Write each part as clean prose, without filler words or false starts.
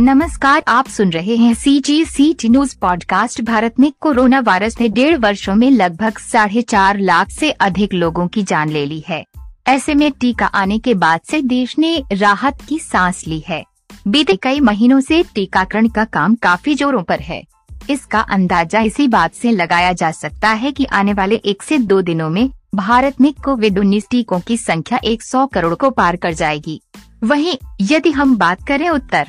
नमस्कार, आप सुन रहे हैं सीजीसीटी न्यूज पॉडकास्ट। भारत में कोरोना वायरस ने 1.5 वर्षों में लगभग 4.5 लाख से अधिक लोगों की जान ले ली है। ऐसे में टीका आने के बाद से देश ने राहत की सांस ली है। बीते कई महीनों से टीकाकरण का काम काफी जोरों पर है। इसका अंदाजा इसी बात से लगाया जा सकता है कि आने वाले 1 से 2 दिनों में भारत में कोविड-19 टीकों की संख्या 100 करोड़ को पार कर जाएगी। वहीं यदि हम बात करें उत्तर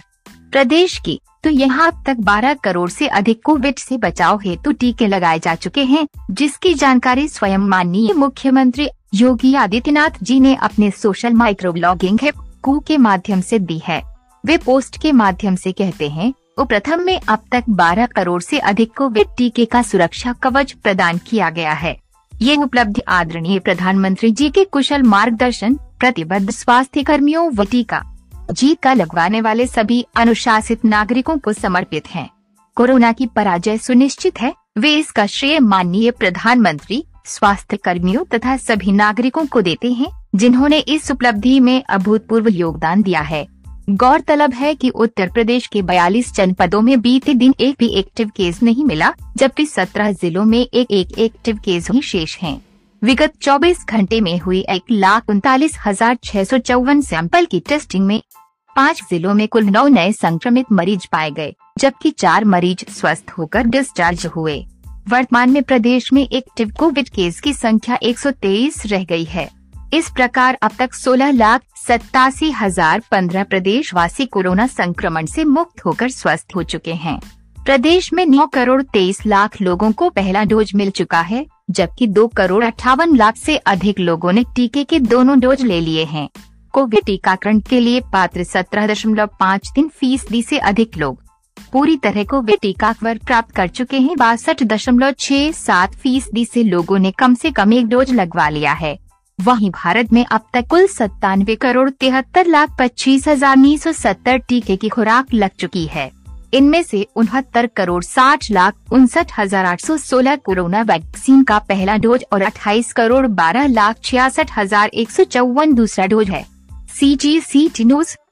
प्रदेश की, तो यहाँ अब तक 12 करोड़ से अधिक कोविड से बचाव हेतु टीके लगाए जा चुके हैं, जिसकी जानकारी स्वयं माननीय मुख्यमंत्री योगी आदित्यनाथ जी ने अपने social micro blogging app Koo के माध्यम से दी है। वे पोस्ट के माध्यम से कहते हैं, प्रथम में अब तक 12 करोड़ से अधिक कोविड टीके का सुरक्षा कवच प्रदान किया गया है। ये उपलब्धि आदरणीय प्रधानमंत्री जी के कुशल मार्गदर्शन, प्रतिबद्ध स्वास्थ्य कर्मियों व टीका जीका लगवाने वाले सभी अनुशासित नागरिकों को समर्पित है। कोरोना की पराजय सुनिश्चित है, वे इसका श्रेय माननीय प्रधानमंत्री, स्वास्थ्य कर्मियों तथा सभी नागरिकों को देते हैं, जिन्होंने इस उपलब्धि में अभूतपूर्व योगदान दिया है। गौरतलब है कि उत्तर प्रदेश के 42 जनपदों में बीते दिन एक भी एक्टिव केस नहीं मिला, जबकि 17 जिलों में एक एक्टिव केस ही शेष हैं। विगत 24 घंटे में हुई 1,39,654 सैंपल की टेस्टिंग में 5 जिलों में कुल 9 नए संक्रमित मरीज पाए गए, जबकि 4 मरीज स्वस्थ होकर डिस्चार्ज हुए। वर्तमान में प्रदेश में एक्टिव कोविड केस की संख्या 123 रह गई है। इस प्रकार अब तक 16,87,015 प्रदेशवासी कोरोना संक्रमण से मुक्त होकर स्वस्थ हो चुके हैं। प्रदेश में 9 करोड़ 23 लाख लोगों को पहला डोज मिल चुका है, जबकि 2 करोड़ 58 लाख से अधिक लोगों ने टीके के दोनों डोज ले लिए हैं। कोविड टीकाकरण के लिए पात्र 17.53% से अधिक लोग पूरी तरह कोविड टीकाकरण प्राप्त कर चुके हैं। 62.67% से लोगों ने कम से कम एक डोज लगवा लिया है। वहीं भारत में अब तक कुल 97,73,25,970 टीके की खुराक लग चुकी है। इनमें से 69,60,59,816 कोरोना वैक्सीन का पहला डोज और 28,12,66,154 दूसरा डोज है। CGCT news.